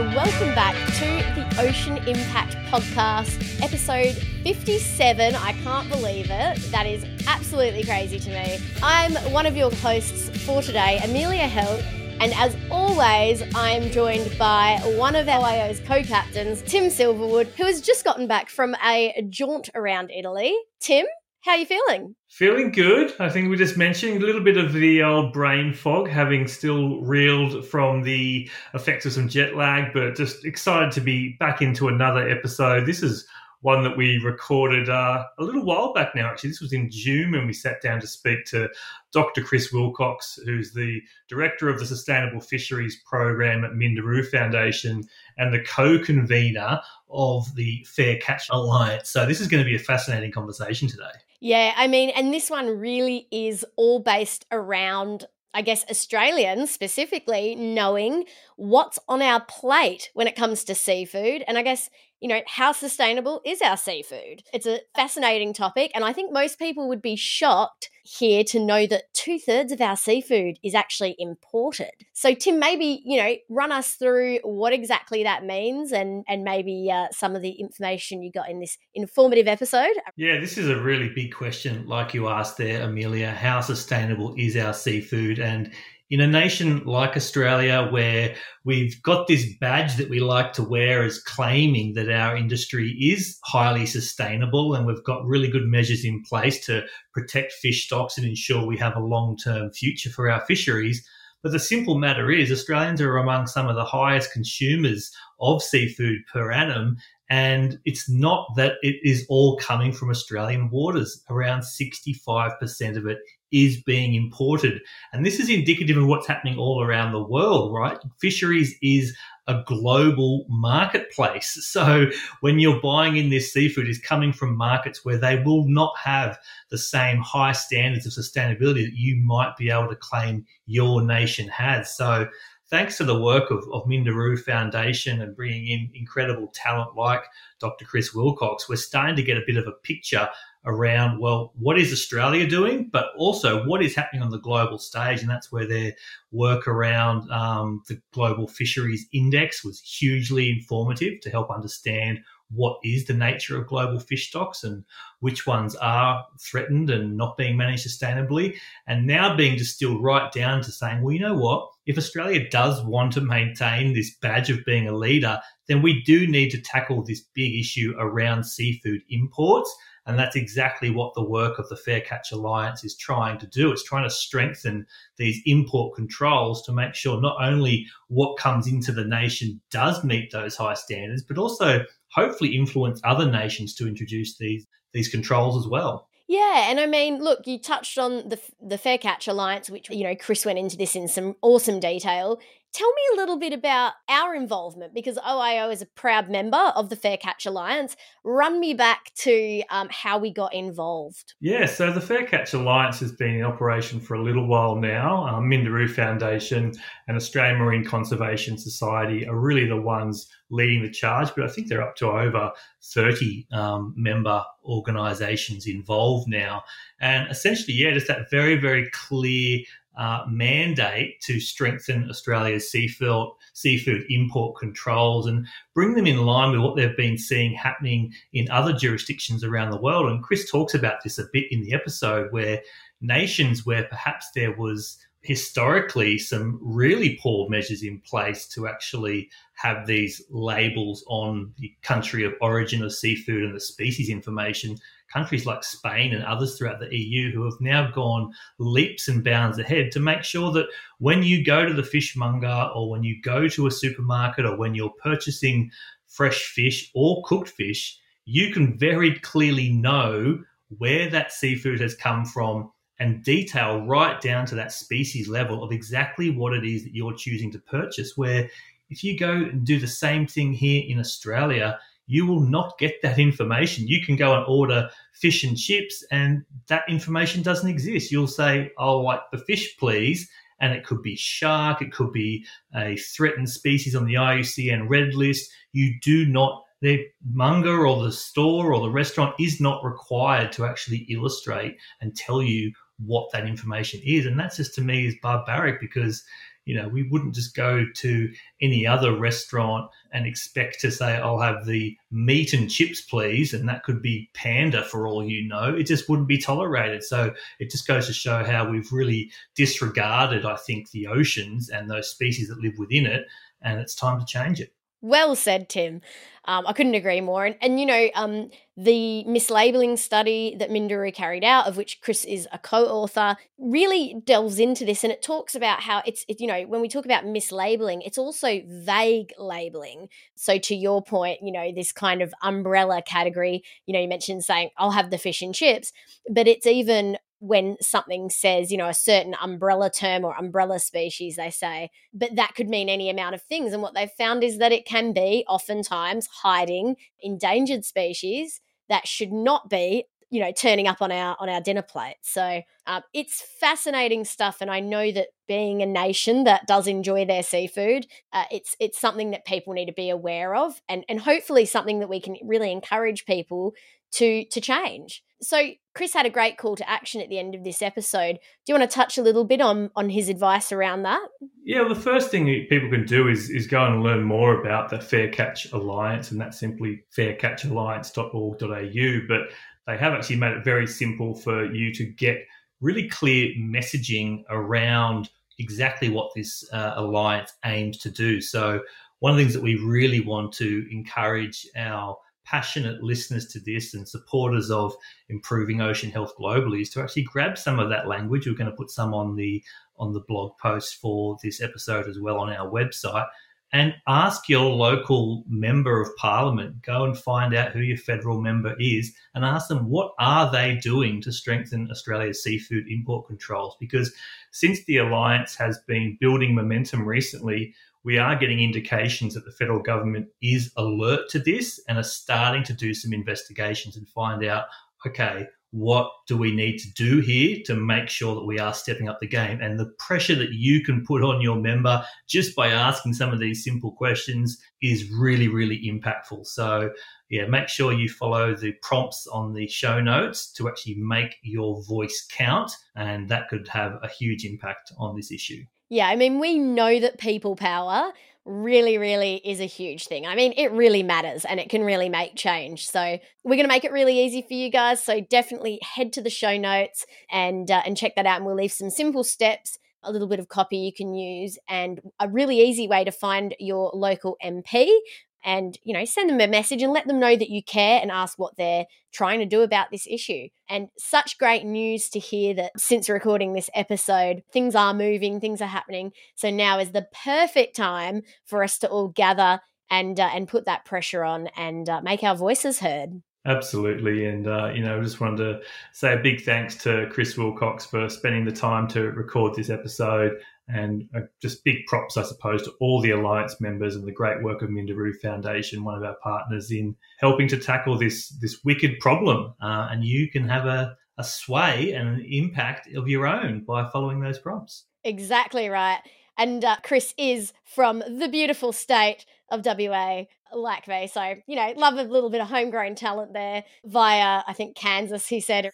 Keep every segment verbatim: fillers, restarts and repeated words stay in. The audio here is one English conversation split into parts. and welcome back to the Ocean Impact Podcast, episode fifty-seven. I can't believe it. That is absolutely crazy to me. I'm one of your hosts for today, Amelia Held, and as always, I'm joined by one of L I O's co-captains, Tim Silverwood, who has just gotten back from a jaunt around Italy. Tim, how are you feeling? Feeling good. I think we just mentioned a little bit of the old brain fog, having still reeled from the effects of some jet lag, but just excited to be back into another episode. This is one that we recorded uh, a little while back now, actually. This was in June when we sat down to speak to Doctor Chris Wilcox, who's the Director of the Sustainable Fisheries Program at Minderoo Foundation and the co-convener of the Fair Catch Alliance. So this is going to be a fascinating conversation today. Yeah, I mean, and this one really is all based around, I guess, Australians specifically knowing what's on our plate when it comes to seafood. And I guess, you know, how sustainable is our seafood? It's a fascinating topic. And I think most people would be shocked here to know that two thirds of our seafood is actually imported. So Tim, maybe, you know, run us through what exactly that means and, and maybe uh, some of the information you got in this informative episode. Yeah, this is a really big question, like you asked there, Amelia. How sustainable is our seafood? And in a nation like Australia, where we've got this badge that we like to wear as claiming that our industry is highly sustainable and we've got really good measures in place to protect fish stocks and ensure we have a long-term future for our fisheries, but the simple matter is Australians are among some of the highest consumers of seafood per annum, and it's not that it is all coming from Australian waters. Around sixty-five percent of it is being imported. And this is indicative of what's happening all around the world, right? Fisheries is a global marketplace. So when you're buying in this seafood, it's coming from markets where they will not have the same high standards of sustainability that you might be able to claim your nation has. So thanks to the work of, of Minderoo Foundation and bringing in incredible talent like Doctor Chris Wilcox, we're starting to get a bit of a picture around, well, what is Australia doing, but also what is happening on the global stage. And that's where their work around um, the Global Fisheries Index was hugely informative to help understand what is the nature of global fish stocks and which ones are threatened and not being managed sustainably, and now being distilled right down to saying, well, you know what, if Australia does want to maintain this badge of being a leader, then we do need to tackle this big issue around seafood imports. And that's exactly what the work of the Fair Catch Alliance is trying to do. It's trying to strengthen these import controls to make sure not only what comes into the nation does meet those high standards, but also hopefully influence other nations to introduce these these controls as well. Yeah, and I mean, look, you touched on the the Fair Catch Alliance, which, you know, Chris went into this in some awesome detail. Tell me a little bit about our involvement, because O I O is a proud member of the Fair Catch Alliance. Run me back to um, how we got involved. Yeah, so the Fair Catch Alliance has been in operation for a little while now. Um, Minderoo Foundation and Australian Marine Conservation Society are really the ones leading the charge, but I think they're up to over thirty um, member organisations involved now. And essentially, yeah, just that very, very clear Uh, mandate to strengthen Australia's seafood, seafood import controls and bring them in line with what they've been seeing happening in other jurisdictions around the world. And Chris talks about this a bit in the episode, where nations where perhaps there was historically some really poor measures in place to actually have these labels on the country of origin of seafood and the species information, countries like Spain and others throughout the E U who have now gone leaps and bounds ahead to make sure that when you go to the fishmonger or when you go to a supermarket or when you're purchasing fresh fish or cooked fish, you can very clearly know where that seafood has come from and detail right down to that species level of exactly what it is that you're choosing to purchase, where if you go and do the same thing here in Australia, you will not get that information. You can go and order fish and chips and that information doesn't exist. You'll say, "I'll like the fish, please," and it could be shark, it could be a threatened species on the I U C N red list. You do not, the monger or the store or the restaurant is not required to actually illustrate and tell you what that information is. And that's just, to me, is barbaric, because You know, we wouldn't just go to any other restaurant and expect to say, I'll have the meat and chips, please, and that could be panda for all you know. It just wouldn't be tolerated. So it just goes to show how we've really disregarded, I think, the oceans and those species that live within it, and it's time to change it. Well said, Tim. Um, I couldn't agree more. And, and you know, um, the mislabelling study that Minderoo carried out, of which Chris is a co-author, really delves into this. And it talks about how it's, it, you know, when we talk about mislabelling, it's also vague labelling. So to your point, you know, this kind of umbrella category, you know, you mentioned saying, I'll have the fish and chips, but it's even when something says, you know, a certain umbrella term or umbrella species, they say, but that could mean any amount of things. And what they've found is that it can be oftentimes hiding endangered species that should not be, you know, turning up on our on our dinner plate. So um, it's fascinating stuff. And I know that being a nation that does enjoy their seafood, uh, it's it's something that people need to be aware of, and and hopefully something that we can really encourage people to to change. So Chris had a great call to action at the end of this episode. Do you want to touch a little bit on, on his advice around that? Yeah, well, the first thing people can do is, is go and learn more about the Fair Catch Alliance, and that's simply fair catch alliance dot org dot a u. But they have actually made it very simple for you to get really clear messaging around exactly what this uh, alliance aims to do. So one of the things that we really want to encourage our passionate listeners to this and supporters of improving ocean health globally is to actually grab some of that language. We're going to put some on the on the blog post for this episode as well on our website, and ask your local member of parliament. Go and find out who your federal member is and ask them, what are they doing to strengthen Australia's seafood import controls? Because since the alliance has been building momentum recently, we are getting indications that the federal government is alert to this and are starting to do some investigations and find out, okay, what do we need to do here to make sure that we are stepping up the game? And the pressure that you can put on your member just by asking some of these simple questions is really, really impactful. So, yeah, make sure you follow the prompts on the show notes to actually make your voice count, and that could have a huge impact on this issue. Yeah, I mean, we know that people power really, really is a huge thing. I mean, it really matters and it can really make change. So we're going to make it really easy for you guys. So definitely head to the show notes and uh, and check that out. And we'll leave some simple steps, a little bit of copy you can use, and a really easy way to find your local M P. And, you know, send them a message and let them know that you care and ask what they're trying to do about this issue. And such great news to hear that since recording this episode, things are moving, things are happening. So now is the perfect time for us to all gather and uh, and put that pressure on and uh, make our voices heard. Absolutely. And, uh, you know, I just wanted to say a big thanks to Chris Wilcox for spending the time to record this episode. And just big props, I suppose, to all the Alliance members and the great work of Minderoo Foundation, one of our partners, in helping to tackle this this wicked problem. Uh, and you can have a, a sway and an impact of your own by following those prompts. Exactly right. And uh, Chris is from the beautiful state of W A, like me. So, you know, love a little bit of homegrown talent there via, I think, Kansas, he said.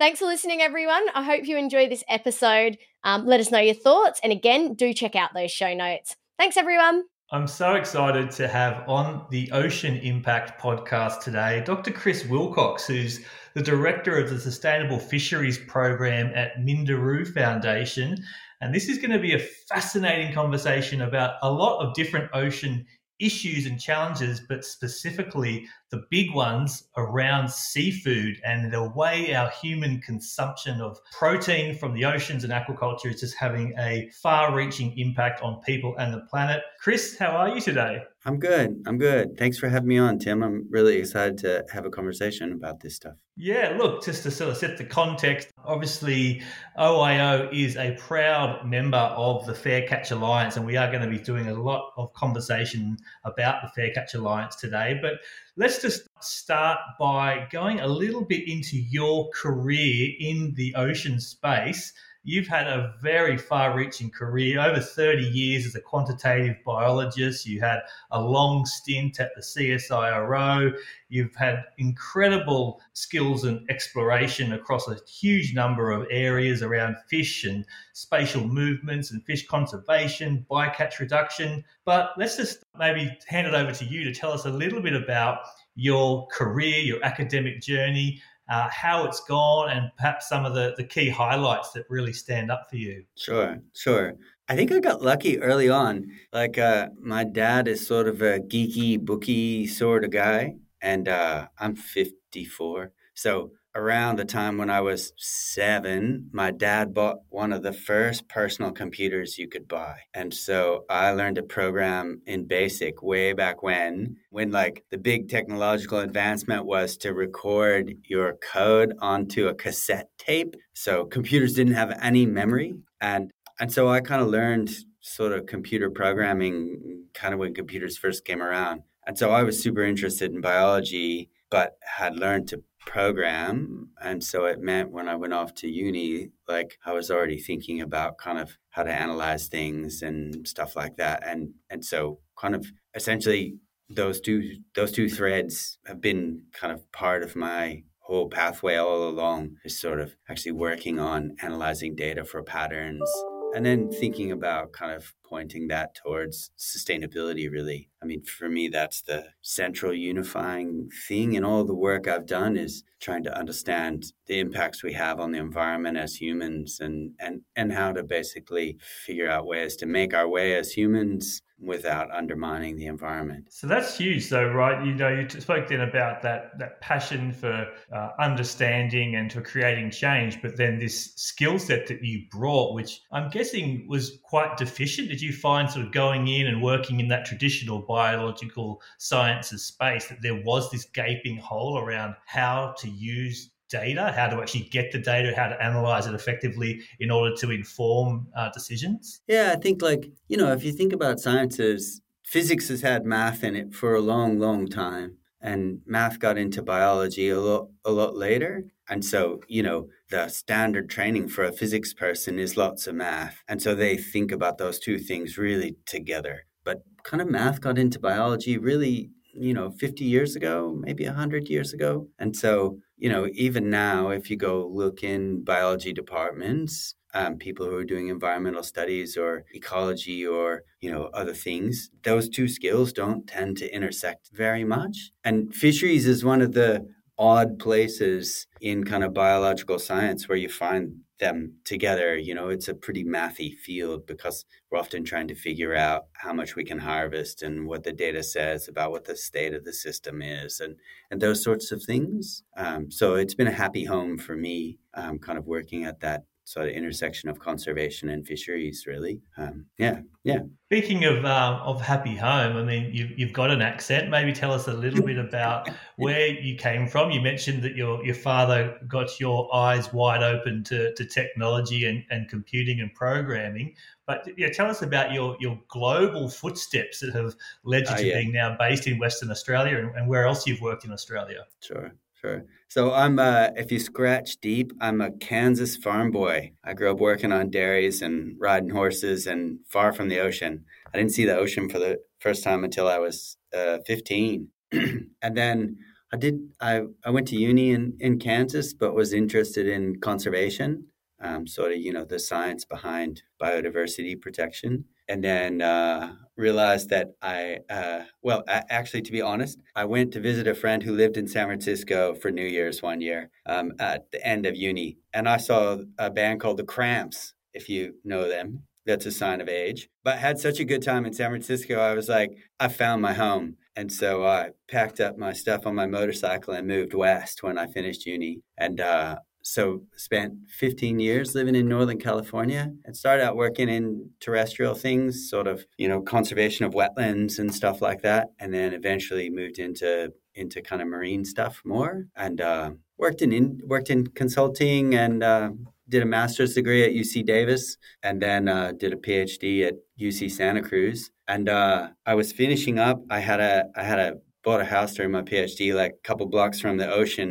Thanks for listening, everyone. I hope you enjoy this episode. Um, let us know your thoughts. And again, do check out those show notes. Thanks, everyone. I'm so excited to have on the Ocean Impact podcast today Doctor Chris Wilcox, who's the director of the Sustainable Fisheries Program at Minderoo Foundation. And this is going to be a fascinating conversation about a lot of different ocean issues and challenges, but specifically the big ones around seafood and the way our human consumption of protein from the oceans and aquaculture is just having a far-reaching impact on people and the planet. Chris, how are you today? I'm good. I'm good. Thanks for having me on, Tim. I'm really excited to have a conversation about this stuff. Yeah, look, just to sort of set the context, obviously O I O is a proud member of the Fair Catch Alliance, and we are going to be doing a lot of conversation about the Fair Catch Alliance today. But let's just start by going a little bit into your career in the ocean space. You've had a very far-reaching career, over thirty years as a quantitative biologist. You had a long stint at the C S I R O. You've had incredible skills and exploration across a huge number of areas around fish and spatial movements and fish conservation, bycatch reduction. But let's just maybe hand it over to you to tell us a little bit about your career, your academic journey, Uh, how it's gone, and perhaps some of the, the key highlights that really stand up for you. Sure, sure. I think I got lucky early on. Like uh, my dad is sort of a geeky, booky sort of guy, and uh, I'm fifty-four. So around the time when I was seven, my dad bought one of the first personal computers you could buy. And so I learned to program in BASIC way back when, when like the big technological advancement was to record your code onto a cassette tape. So computers didn't have any memory. And, and so I kind of learned sort of computer programming kind of when computers first came around. And so I was super interested in biology, but had learned to program. And so it meant when I went off to uni, like I was already thinking about kind of how to analyze things and stuff like that. And and so kind of essentially those two those two threads have been kind of part of my whole pathway all along, is sort of actually working on analyzing data for patterns and then thinking about kind of pointing that towards sustainability, really. I mean, for me, that's the central unifying thing in all the work I've done, is trying to understand the impacts we have on the environment as humans, and, and, and how to basically figure out ways to make our way as humans without undermining the environment. So that's huge though, right? You know, you spoke then about that that passion for uh, understanding and for creating change, but then this skill set that you brought, which I'm guessing was quite deficient. Did you find sort of going in and working in that traditional biological sciences space that there was this gaping hole around how to use data, how to actually get the data, how to analyze it effectively in order to inform uh, decisions? Yeah, I think like, you know, if you think about sciences, physics has had math in it for a long, long time. And math got into biology a lot, a lot later. And so, you know, the standard training for a physics person is lots of math. And so they think about those two things really together. But kind of math got into biology really, you know, fifty years ago, maybe one hundred years ago. And so, you know, even now, if you go look in biology departments, um, people who are doing environmental studies or ecology or, you know, other things, those two skills don't tend to intersect very much. And fisheries is one of the odd places in kind of biological science where you find them together. You know, it's a pretty mathy field because we're often trying to figure out how much we can harvest and what the data says about what the state of the system is, and, and those sorts of things. Um, so it's been a happy home for me, um, kind of working at that sort of intersection of conservation and fisheries, really. Um, yeah, yeah. Speaking of um, of happy home, I mean, you've, you've got an accent. Maybe tell us a little bit about where you came from. You mentioned that your your father got your eyes wide open to, to technology and, and computing and programming. But yeah, tell us about your, your global footsteps that have led you uh, to yeah. being now based in Western Australia, and, and where else you've worked in Australia. Sure. Sure. So I'm, uh, if you scratch deep, I'm a Kansas farm boy. I grew up working on dairies and riding horses and far from the ocean. I didn't see the ocean for the first time until I was uh, fifteen. And then I did, I, I went to uni in, in Kansas, but was interested in conservation, um, sort of, you know, the science behind biodiversity protection. And then uh, realized that I, uh, well, I, actually, to be honest, I went to visit a friend who lived in San Francisco for New Year's one year um, at the end of uni. And I saw a band called The Cramps, if you know them. That's a sign of age. But I had such a good time in San Francisco, I was like, I found my home. And so I packed up my stuff on my motorcycle and moved west when I finished uni. And uh So spent fifteen years living in Northern California, and started out working in terrestrial things, sort of, you know, conservation of wetlands and stuff like that. And then eventually moved into into kind of marine stuff more, and uh, worked in, in worked in consulting, and uh, did a master's degree at U C Davis, and then uh, did a PhD at U C Santa Cruz. And uh, I was finishing up. I had a I had a bought a house during my PhD, like a couple blocks from the ocean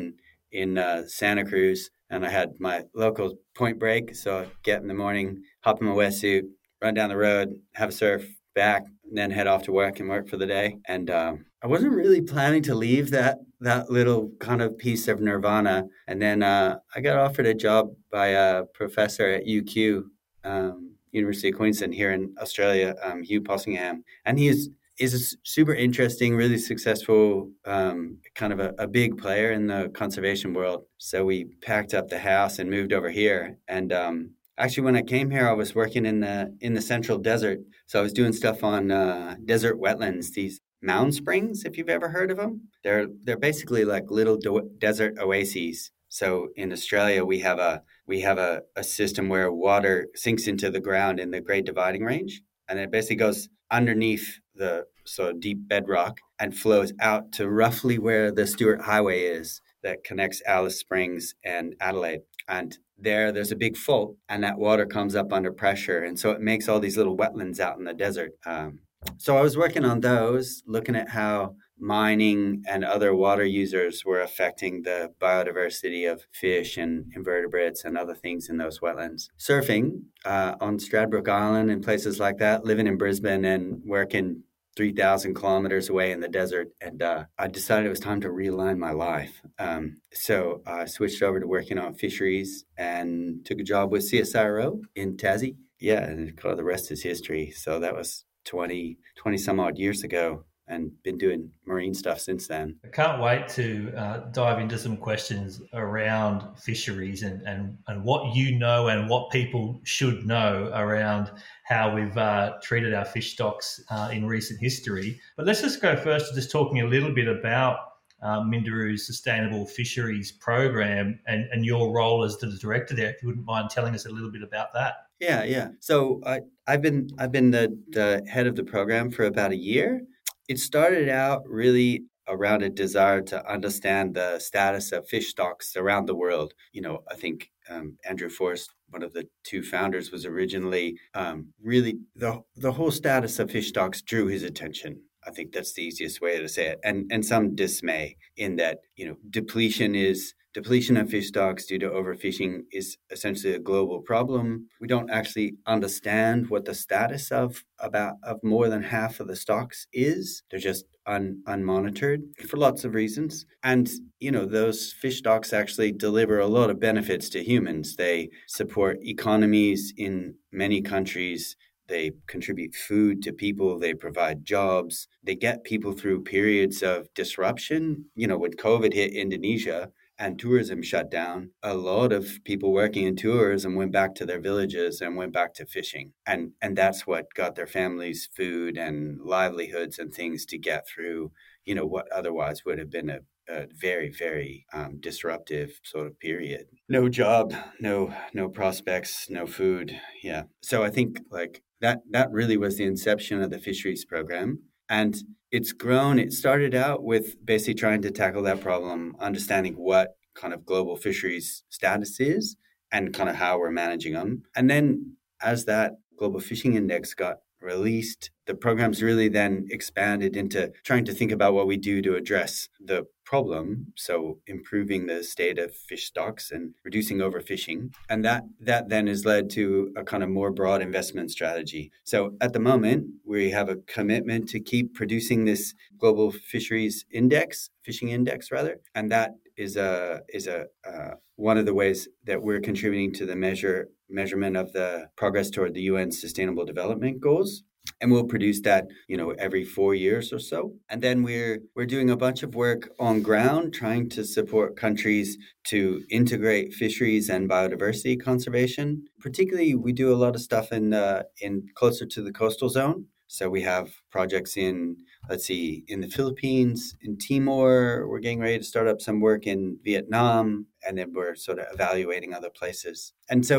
in uh, Santa Cruz. and I had my local point break. So I'd get in the morning, hop in my wetsuit, run down the road, have a surf, back, and then head off to work and work for the day. And um, I wasn't really planning to leave that that little kind of piece of nirvana. And then uh, I got offered a job by a professor at U Q, um, University of Queensland here in Australia, um, Hugh Possingham. And he is, is a super interesting, really successful, um, kind of a, a big player in the conservation world. So we packed up the house and moved over here. And um, actually, when I came here, I was working in the in the central desert. So I was doing stuff on uh, desert wetlands, these mound springs, if you've ever heard of them. They're they're basically like little do- desert oases. So in Australia, we have a we have a, a system where water sinks into the ground in the Great Dividing Range, and it basically goes underneath the sort of deep bedrock and flows out to roughly where the Stuart Highway is that connects Alice Springs and Adelaide. And there, there's a big fault, and that water comes up under pressure, and so it makes all these little wetlands out in the desert. Um, so I was working on those, looking at how mining and other water users were affecting the biodiversity of fish and invertebrates and other things in those wetlands. Surfing uh, on Stradbroke Island and places like that, living in Brisbane and working three thousand kilometers away in the desert. And uh, I decided it was time to realign my life. Um, so I switched over to working on fisheries and took a job with C S I R O in Tassie. Yeah, and the rest is history. So that was twenty, twenty some odd years ago, and been doing marine stuff since then. I can't wait to uh, dive into some questions around fisheries and, and, and what you know and what people should know around how we've uh, treated our fish stocks uh, in recent history. But let's just go first to just talking a little bit about uh, Minderoo's Sustainable Fisheries Program and, and your role as the director there, if you wouldn't mind telling us a little bit about that. Yeah, yeah. So I, I've been I've been the, the head of the program for about a year. It started out really around a desire to understand the status of fish stocks around the world. You know, I think um, Andrew Forrest, one of the two founders, was originally um, really the the whole status of fish stocks drew his attention. I think that's the easiest way to say it, and and some dismay in that, you know, depletion is depletion of fish stocks due to overfishing is essentially a global problem. We don't actually understand what the status of about of more than half of the stocks is. They're just un, unmonitored for lots of reasons, and you know those fish stocks actually deliver a lot of benefits to humans. They support economies in many countries. They contribute food to people. They provide jobs. They get people through periods of disruption. You know, when COVID hit Indonesia and tourism shut down, a lot of people working in tourism went back to their villages and went back to fishing. And and that's what got their families food and livelihoods and things to get through, you know, what otherwise would have been a, a very, very um, disruptive sort of period. No job, no no prospects, no food. Yeah. So I think like, That that really was the inception of the fisheries program, and it's grown. It started out with basically trying to tackle that problem, understanding what kind of global fisheries status is and kind of how we're managing them. And then as that Global Fishing Index got released, the program's really then expanded into trying to think about what we do to address the problem, so improving the state of fish stocks and reducing overfishing. And that that then has led to a kind of more broad investment strategy. So at the moment, we have a commitment to keep producing this global fisheries index, fishing index rather, and that is a is a uh, one of the ways that we're contributing to the measure measurement of the progress toward the U N Sustainable Development Goals. And we'll produce that, you know, every four years or so. And then we're we're doing a bunch of work on ground, trying to support countries to integrate fisheries and biodiversity conservation. Particularly, we do a lot of stuff in uh, in closer to the coastal zone. So we have projects in, let's see, in the Philippines, in Timor. We're getting ready to start up some work in Vietnam, and then we're sort of evaluating other places. And so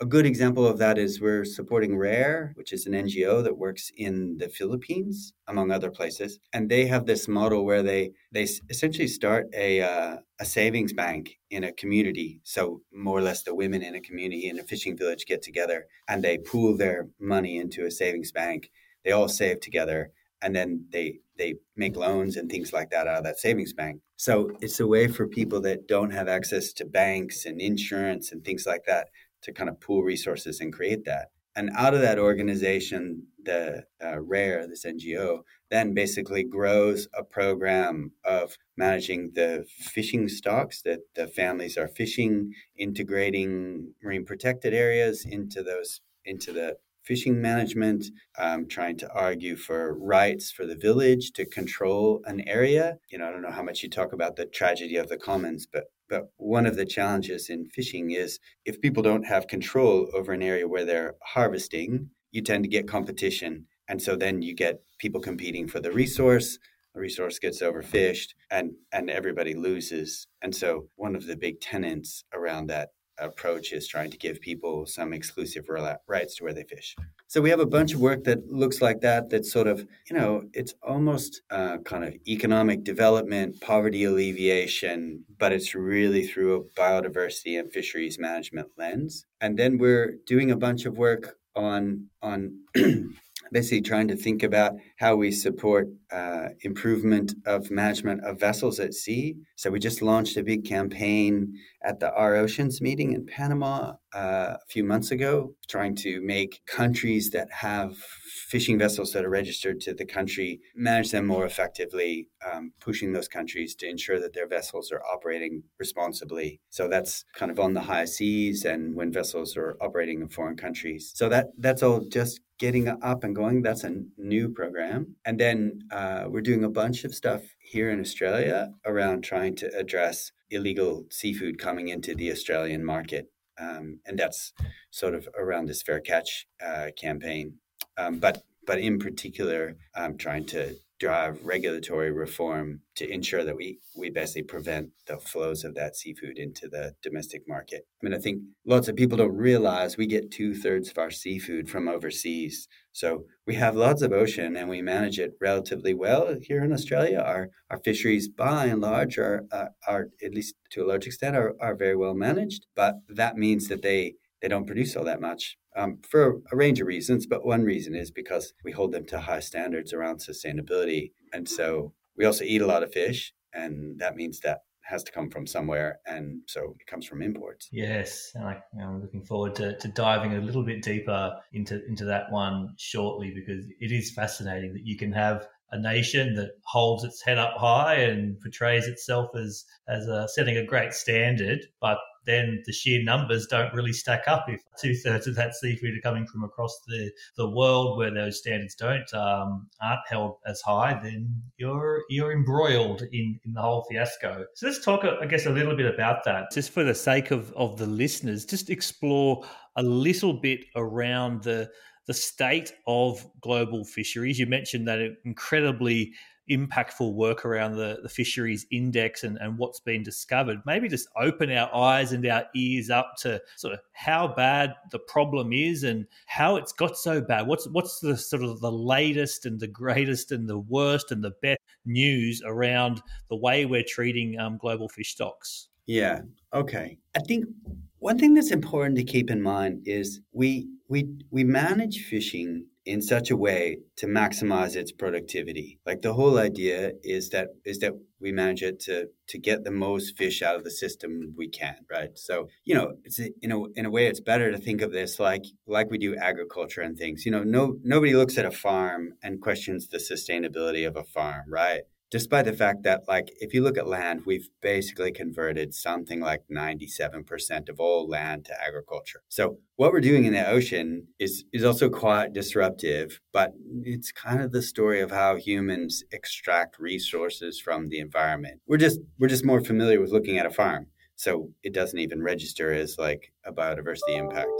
a good example of that is we're supporting Rare, which is an N G O that works in the Philippines, among other places. And they have this model where they they essentially start a uh, a savings bank in a community. So more or less the women in a community in a fishing village get together and they pool their money into a savings bank. They all save together. and then they they make loans and things like that out of that savings bank. So it's a way for people that don't have access to banks and insurance and things like that to kind of pool resources and create that. And out of that organization, the uh, Rare, this N G O, then basically grows a program of managing the fishing stocks that the families are fishing, integrating marine protected areas into those into the fishing management, um, trying to argue for rights for the village to control an area. You know, I don't know how much you talk about the tragedy of the commons, but But one of the challenges in fishing is if people don't have control over an area where they're harvesting, you tend to get competition. And so then you get people competing for the resource, the resource gets overfished, and, and everybody loses. And so one of the big tenets around that approach is trying to give people some exclusive rights to where they fish. So we have a bunch of work that looks like that, that's sort of, you know, it's almost uh, kind of economic development, poverty alleviation, but it's really through a biodiversity and fisheries management lens. And then we're doing a bunch of work on on basically trying to think about how we support uh, improvement of management of vessels at sea. So we just launched a big campaign at the Our Oceans meeting in Panama uh, a few months ago, trying to make countries that have fishing vessels that are registered to the country manage them more effectively, um, pushing those countries to ensure that their vessels are operating responsibly. So that's kind of on the high seas and when vessels are operating in foreign countries. So that that's all just getting up and going. That's a new program. And then uh, we're doing a bunch of stuff here in Australia around trying to address illegal seafood coming into the Australian market. Um, and that's sort of around this Fair Catch uh, campaign. Um, but but in particular, um, trying to drive regulatory reform to ensure that we, we basically prevent the flows of that seafood into the domestic market. I mean, I think lots of people don't realize we get two-thirds of our seafood from overseas. So we have lots of ocean and we manage it relatively well here in Australia. Our our fisheries, by and large, are, uh, are at least to a large extent, are, are very well managed. But that means that they... They don't produce all that much um, for a range of reasons, but one reason is because we hold them to high standards around sustainability. And so we also eat a lot of fish, and that means that has to come from somewhere, and so it comes from imports. Yes, and I, I'm looking forward to, to diving a little bit deeper into, into that one shortly, because it is fascinating that you can have a nation that holds its head up high and portrays itself as, as a, setting a great standard, but then the sheer numbers don't really stack up if two-thirds of that seafood are coming from across the, the world where those standards don't um, aren't held as high, then you're you're embroiled in, in the whole fiasco. So let's talk, I guess, a little bit about that. Just for the sake of, of the listeners, just explore a little bit around the the state of global fisheries. You mentioned that incredibly impactful work around the, the fisheries index and, and what's been discovered. Maybe just open our eyes and our ears up to sort of how bad the problem is and how it's got so bad. What's what's the sort of the latest and the greatest and the worst and the best news around the way we're treating um, global fish stocks? Yeah, okay. I think one thing that's important to keep in mind is we we we manage fishing in such a way to maximize its productivity. Like the whole idea is that is that we manage it to to get the most fish out of the system we can, right? So, you know, it's a, in a in a way it's better to think of this like like we do agriculture and things. You know, no nobody looks at a farm and questions the sustainability of a farm, right? Despite the fact that, like, if you look at land, we've basically converted something like ninety-seven percent of all land to agriculture. So what we're doing in the ocean is, is also quite disruptive, but it's kind of the story of how humans extract resources from the environment. We're just we're just more familiar with looking at a farm, so it doesn't even register as, like, a biodiversity impact.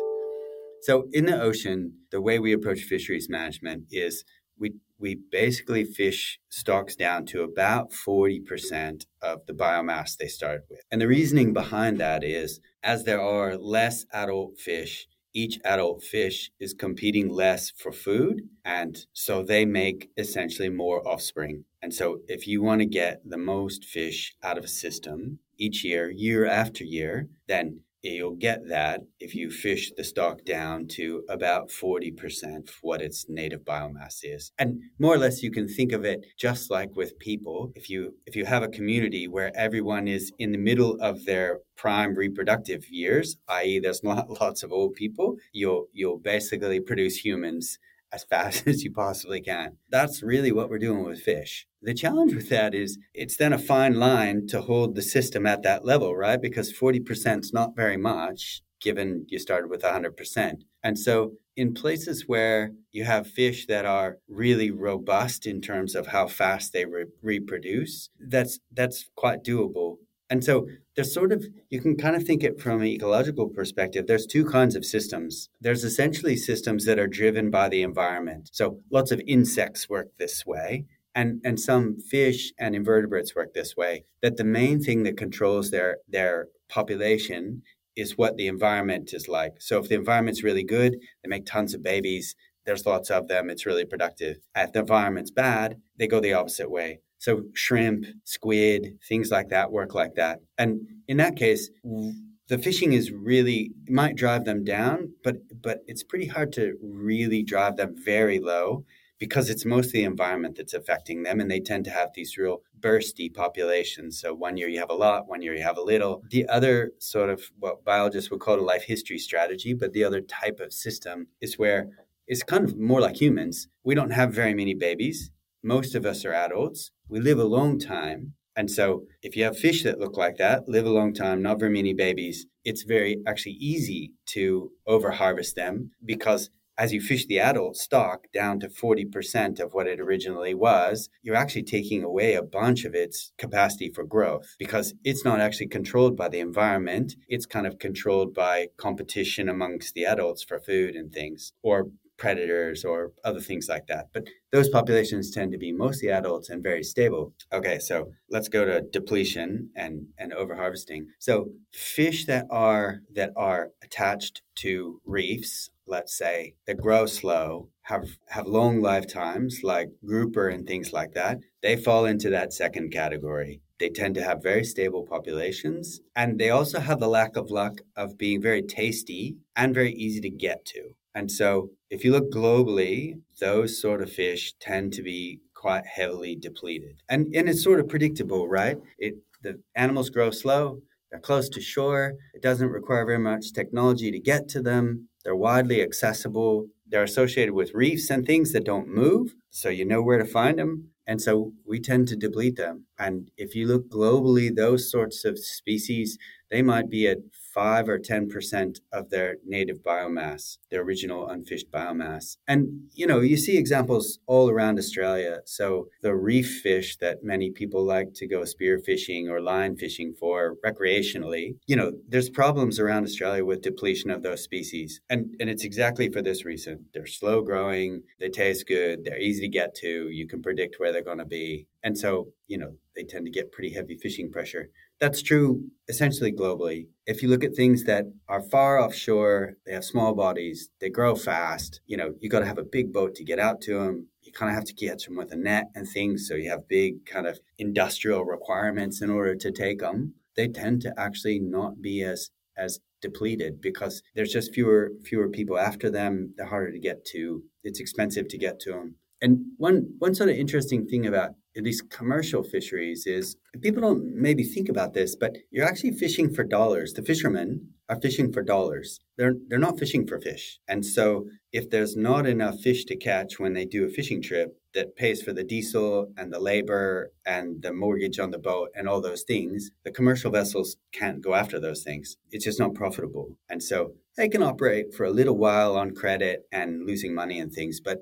So in the ocean, the way we approach fisheries management is we we basically fish stocks down to about forty percent of the biomass they started with. And the reasoning behind that is, as there are less adult fish, each adult fish is competing less for food, and so they make essentially more offspring. And so if you want to get the most fish out of a system each year, year after year, then You'll get that if you fish the stock down to about forty percent of what its native biomass is. And more or less, you can think of it just like with people. If you if you have a community where everyone is in the middle of their prime reproductive years, that is there's not lots of old people, you'll you'll basically produce humans as fast as you possibly can. That's really what we're doing with fish. The challenge with that is it's then a fine line to hold the system at that level, right? Because forty percent is not very much, given you started with one hundred percent. And so in places where you have fish that are really robust in terms of how fast they re- reproduce, that's that's quite doable. And so there's sort of, you can kind of think it from an ecological perspective. There's two kinds of systems. There's essentially systems that are driven by the environment. So lots of insects work this way, and, and some fish and invertebrates work this way, that the main thing that controls their, their population is what the environment is like. So if the environment's really good, they make tons of babies, there's lots of them, it's really productive. If the environment's bad, they go the opposite way. So shrimp, squid, things like that work like that. And in that case, the fishing is really, it might drive them down, but but it's pretty hard to really drive them very low because it's mostly the environment that's affecting them, and they tend to have these real bursty populations. So one year you have a lot, one year you have a little. The other sort of what biologists would call a life history strategy, but the other type of system is where it's kind of more like humans. We don't have very many babies. Most of us are adults. We live a long time. And so if you have fish that look like that, live a long time, not very many babies, it's very actually easy to overharvest them, because as you fish the adult stock down to forty percent of what it originally was, you're actually taking away a bunch of its capacity for growth, because it's not actually controlled by the environment. It's kind of controlled by competition amongst the adults for food and things, or predators or other things like that. But those populations tend to be mostly adults and very stable. Okay, so let's go to depletion and, and overharvesting. So fish that are that are attached to reefs, let's say, that grow slow, have, have long lifetimes, like grouper and things like that, they fall into that second category. They tend to have very stable populations, and they also have the lack of luck of being very tasty and very easy to get to. And so if you look globally, those sort of fish tend to be quite heavily depleted. And and it's sort of predictable, right? It the animals grow slow, they're close to shore, it doesn't require very much technology to get to them, they're widely accessible, they're associated with reefs and things that don't move, so you know where to find them. And so we tend to deplete them. And if you look globally, those sorts of species, they might be at five or ten percent of their native biomass, their original unfished biomass. And, you know, you see examples all around Australia. So the reef fish that many people like to go spear fishing or line fishing for recreationally, you know, there's problems around Australia with depletion of those species. And, and it's exactly for this reason. They're slow growing, they taste good, they're easy to get to, you can predict where they're going to be. And so, you know, they tend to get pretty heavy fishing pressure. That's true essentially globally. If you look at things that are far offshore, they have small bodies, they grow fast, you know, you got to have a big boat to get out to them. You kind of have to catch them with a net and things. So you have big kind of industrial requirements in order to take them. They tend to actually not be as as depleted because there's just fewer fewer people after them. They're harder to get to. It's expensive to get to them. And one one sort of interesting thing about at least commercial fisheries is, people don't maybe think about this, but you're actually fishing for dollars. The fishermen are fishing for dollars. They're they're not fishing for fish. And so if there's not enough fish to catch when they do a fishing trip that pays for the diesel and the labor and the mortgage on the boat and all those things, the commercial vessels can't go after those things. It's just not profitable. And so they can operate for a little while on credit and losing money and things, but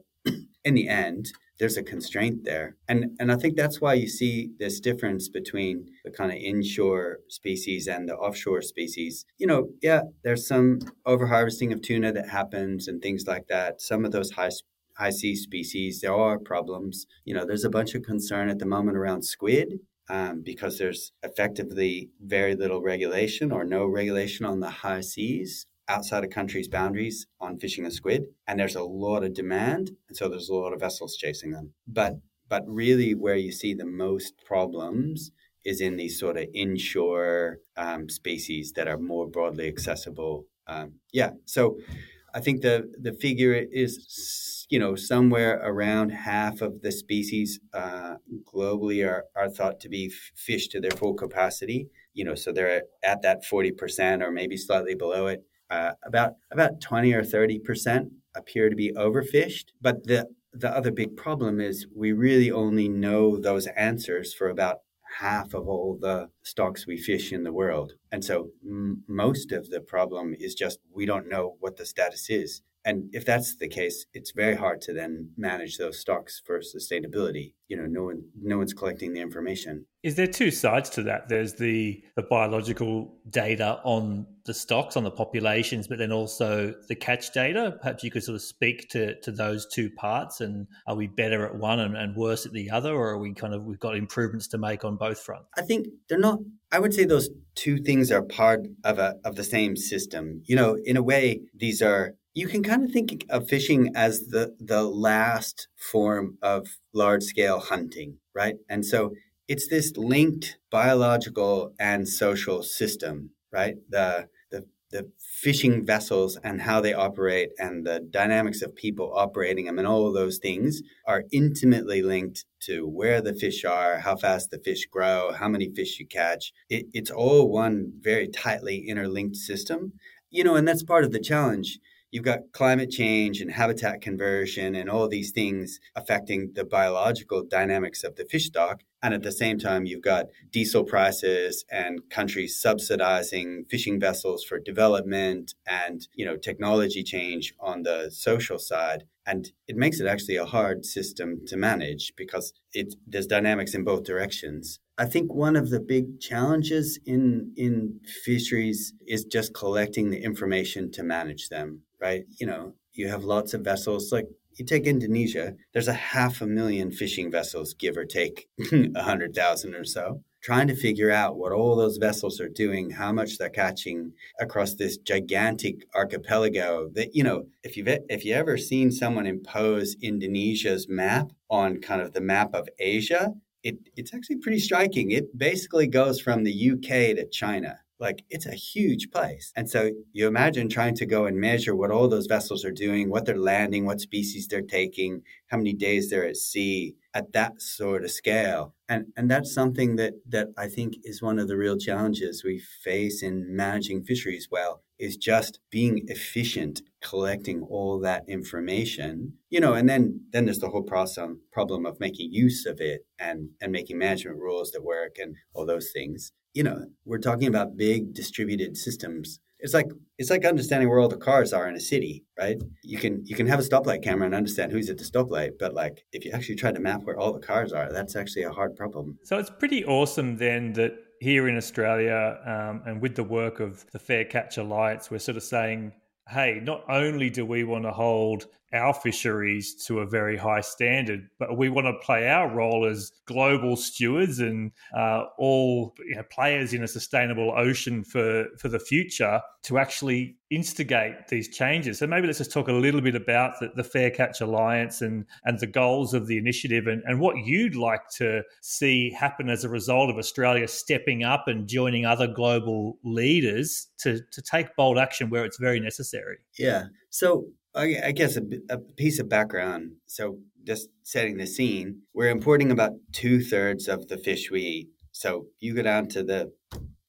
in the end, there's a constraint there. And and I think that's why you see this difference between the kind of inshore species and the offshore species. You know, yeah, there's some overharvesting of tuna that happens and things like that. Some of those high high sea species, there are problems. You know, there's a bunch of concern at the moment around squid um, because there's effectively very little regulation or no regulation on the high seas outside a country's boundaries on fishing a squid, and there's a lot of demand, and so there's a lot of vessels chasing them. But but really where you see the most problems is in these sort of inshore um, species that are more broadly accessible. Um, yeah, so I think the, the figure is, you know, somewhere around half of the species uh, globally are, are thought to be fished to their full capacity. You know, so they're at that forty percent or maybe slightly below it. Uh, about about twenty or thirty percent appear to be overfished. But the, the other big problem is we really only know those answers for about half of all the stocks we fish in the world. And so m- most of the problem is just we don't know what the status is. And if that's the case, it's very hard to then manage those stocks for sustainability. You know, no one, no one's collecting the information. Is there two sides to that? There's the, the biological data on the stocks, on the populations, but then also the catch data. Perhaps you could sort of speak to, to those two parts, and are we better at one and, and worse at the other, or are we kind of, we've got improvements to make on both fronts? I think they're not, I would say those two things are part of a of the same system. You know, in a way, these are, you can kind of think of fishing as the, the last form of large-scale hunting, right? And so it's this linked biological and social system, right? The, the the fishing vessels and how they operate and the dynamics of people operating them and all of those things are intimately linked to where the fish are, how fast the fish grow, how many fish you catch. It, it's all one very tightly interlinked system, you know, and that's part of the challenge. You've got climate change and habitat conversion and all these things affecting the biological dynamics of the fish stock. And at the same time, you've got diesel prices and countries subsidizing fishing vessels for development and, you know, technology change on the social side. And it makes it actually a hard system to manage because it, there's dynamics in both directions. I think one of the big challenges in in fisheries is just collecting the information to manage them, right? You know, you have lots of vessels. Like you take Indonesia, there's a half a million fishing vessels, give or take one hundred thousand or so. Trying to figure out what all those vessels are doing, how much they're catching across this gigantic archipelago. That, you know, if you've if you ever seen someone impose Indonesia's map on kind of the map of Asia, It, it's actually pretty striking. It basically goes from the U K to China. Like, it's a huge place. And so you imagine trying to go and measure what all those vessels are doing, what they're landing, what species they're taking, how many days they're at sea at that sort of scale. And and that's something that, that I think is one of the real challenges we face in managing fisheries well, is just being efficient, collecting all that information, you know, and then, then there's the whole process, problem of making use of it and, and making management rules that work and all those things. You know, we're talking about big distributed systems. It's like it's like understanding where all the cars are in a city, right? You can you can have a stoplight camera and understand who's at the stoplight, but like if you actually try to map where all the cars are, that's actually a hard problem. So it's pretty awesome then that here in Australia, um, and with the work of the Fair Catch Alliance, we're sort of saying, hey, not only do we want to hold our fisheries to a very high standard, but we want to play our role as global stewards and uh, all you know, players in a sustainable ocean for, for the future to actually instigate these changes. So maybe let's just talk a little bit about the, the Fair Catch Alliance and, and the goals of the initiative and, and what you'd like to see happen as a result of Australia stepping up and joining other global leaders to, to take bold action where it's very necessary. Yeah. So I guess a, a piece of background. So just setting the scene, we're importing about two thirds of the fish we eat. So you go down to the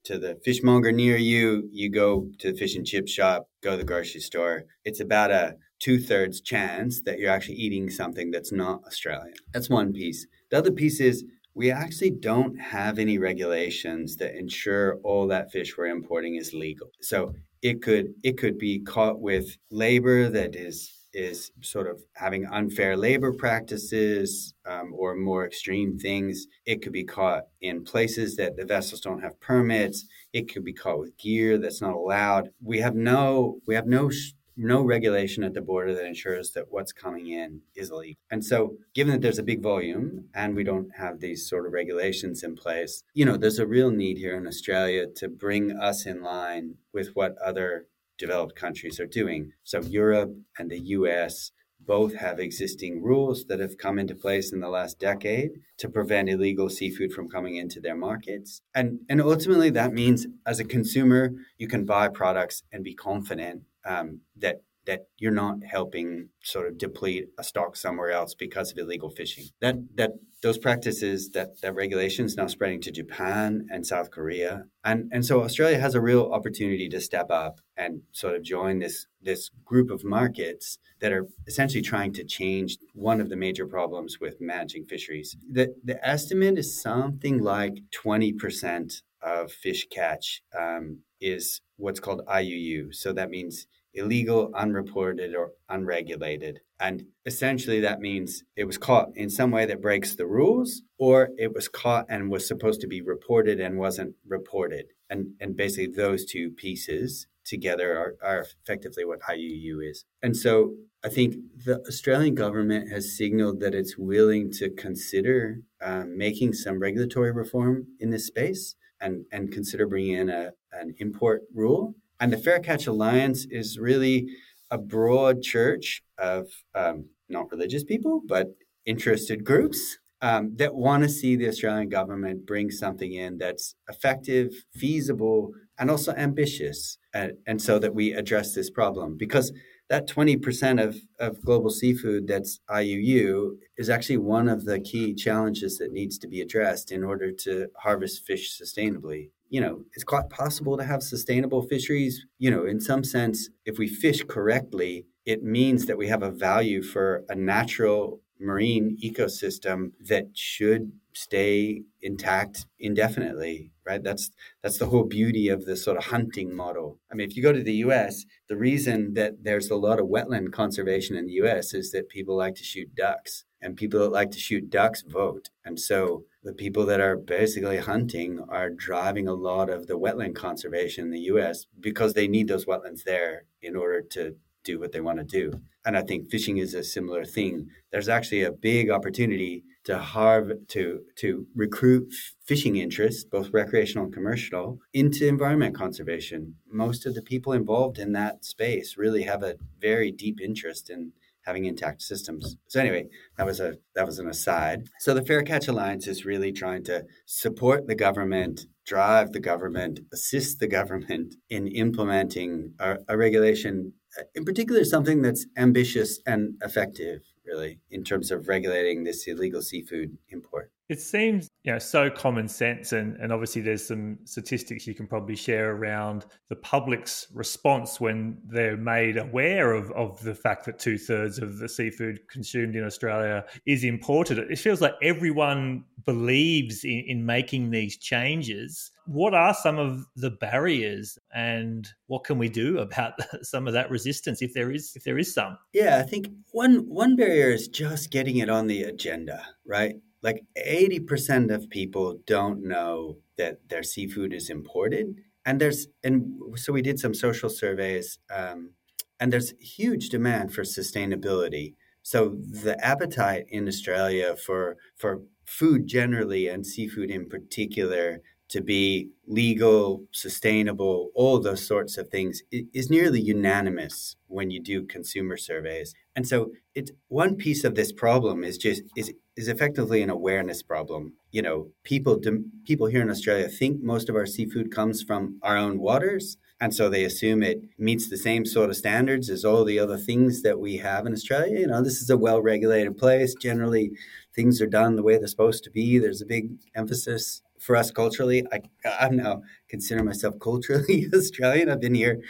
to the fishmonger near you, you go to the fish and chip shop, go to the grocery store. It's about a two thirds chance that you're actually eating something that's not Australian. That's one piece. The other piece is we actually don't have any regulations that ensure all that fish we're importing is legal. So It could it could be caught with labor that is is sort of having unfair labor practices um, or more extreme things. It could be caught in places that the vessels don't have permits. It could be caught with gear that's not allowed. We have no we have no sh- no regulation at the border that ensures that what's coming in is illegal. And so given that there's a big volume and we don't have these sort of regulations in place, you know, there's a real need here in Australia to bring us in line with what other developed countries are doing. So Europe and the U S Both have existing rules that have come into place in the last decade to prevent illegal seafood from coming into their markets. And, and ultimately, that means as a consumer, you can buy products and be confident um, that that you're not helping sort of deplete a stock somewhere else because of illegal fishing. That that those practices, that that regulation's now spreading to Japan and South Korea. And and so Australia has a real opportunity to step up and sort of join this this group of markets that are essentially trying to change one of the major problems with managing fisheries. The the estimate is something like twenty percent of fish catch um, is what's called I U U. So that means illegal, unreported, or unregulated. And essentially that means it was caught in some way that breaks the rules, or it was caught and was supposed to be reported and wasn't reported. And and basically those two pieces together are, are effectively what I U U is. And so I think the Australian government has signaled that it's willing to consider um, making some regulatory reform in this space and, and consider bringing in a, an import rule. And the Fair Catch Alliance is really a broad church of um, not religious people, but interested groups um, that want to see the Australian government bring something in that's effective, feasible, and also ambitious. And, and so that we address this problem, because that twenty percent of, of global seafood that's I U U is actually one of the key challenges that needs to be addressed in order to harvest fish sustainably. You know, it's quite possible to have sustainable fisheries. You know, in some sense, if we fish correctly, it means that we have a value for a natural marine ecosystem that should stay intact indefinitely, right? That's that's the whole beauty of the sort of hunting model. I mean, if you go to the U S, the reason that there's a lot of wetland conservation in the U S is that people like to shoot ducks, and people that like to shoot ducks vote. And so the people that are basically hunting are driving a lot of the wetland conservation in the U S because they need those wetlands there in order to do what they want to do. And I think fishing is a similar thing. There's actually a big opportunity to harv- to to recruit fishing interests, both recreational and commercial, into environment conservation. Most of the people involved in that space really have a very deep interest in having intact systems. So anyway, that was a that was an aside. So the Fair Catch Alliance is really trying to support the government, drive the government, assist the government in implementing a, a regulation, in particular something that's ambitious and effective, really, in terms of regulating this illegal seafood import. It seems, you know, so common sense, and, and obviously there's some statistics you can probably share around the public's response when they're made aware of, of the fact that two-thirds of the seafood consumed in Australia is imported. It feels like everyone believes in, in making these changes. What are some of the barriers, and what can we do about some of that resistance if there is if there is some? Yeah, I think one one barrier is just getting it on the agenda, right? Like eighty percent of people don't know that their seafood is imported, and there's and so we did some social surveys, um, and there's huge demand for sustainability. So the appetite in Australia for for food generally and seafood in particular to be legal, sustainable, all those sorts of things is nearly unanimous when you do consumer surveys. And so it's one piece of this problem is just is is effectively an awareness problem. You know, people people here in Australia think most of our seafood comes from our own waters, and so they assume it meets the same sort of standards as all the other things that we have in Australia. You know, this is a well-regulated place. Generally, things are done the way they're supposed to be. There's a big emphasis for us culturally. I, I now consider myself culturally Australian. I've been here